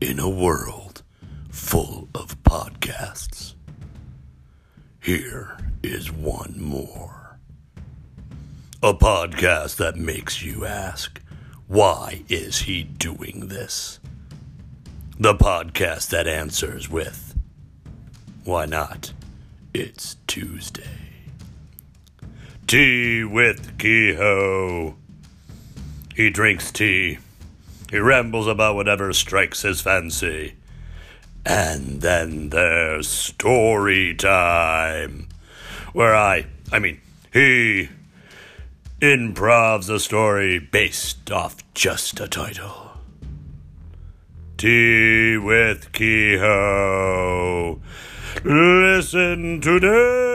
in a world full of podcasts. Here is one more. A podcast that makes you ask, why is he doing this? The podcast that answers with, why not? It's Tuesday. Tea with Kehoe. He drinks tea. He rambles about whatever strikes his fancy. And then there's story time, where he improvs a story based off just a title. Tea with Kehoe. Listen today.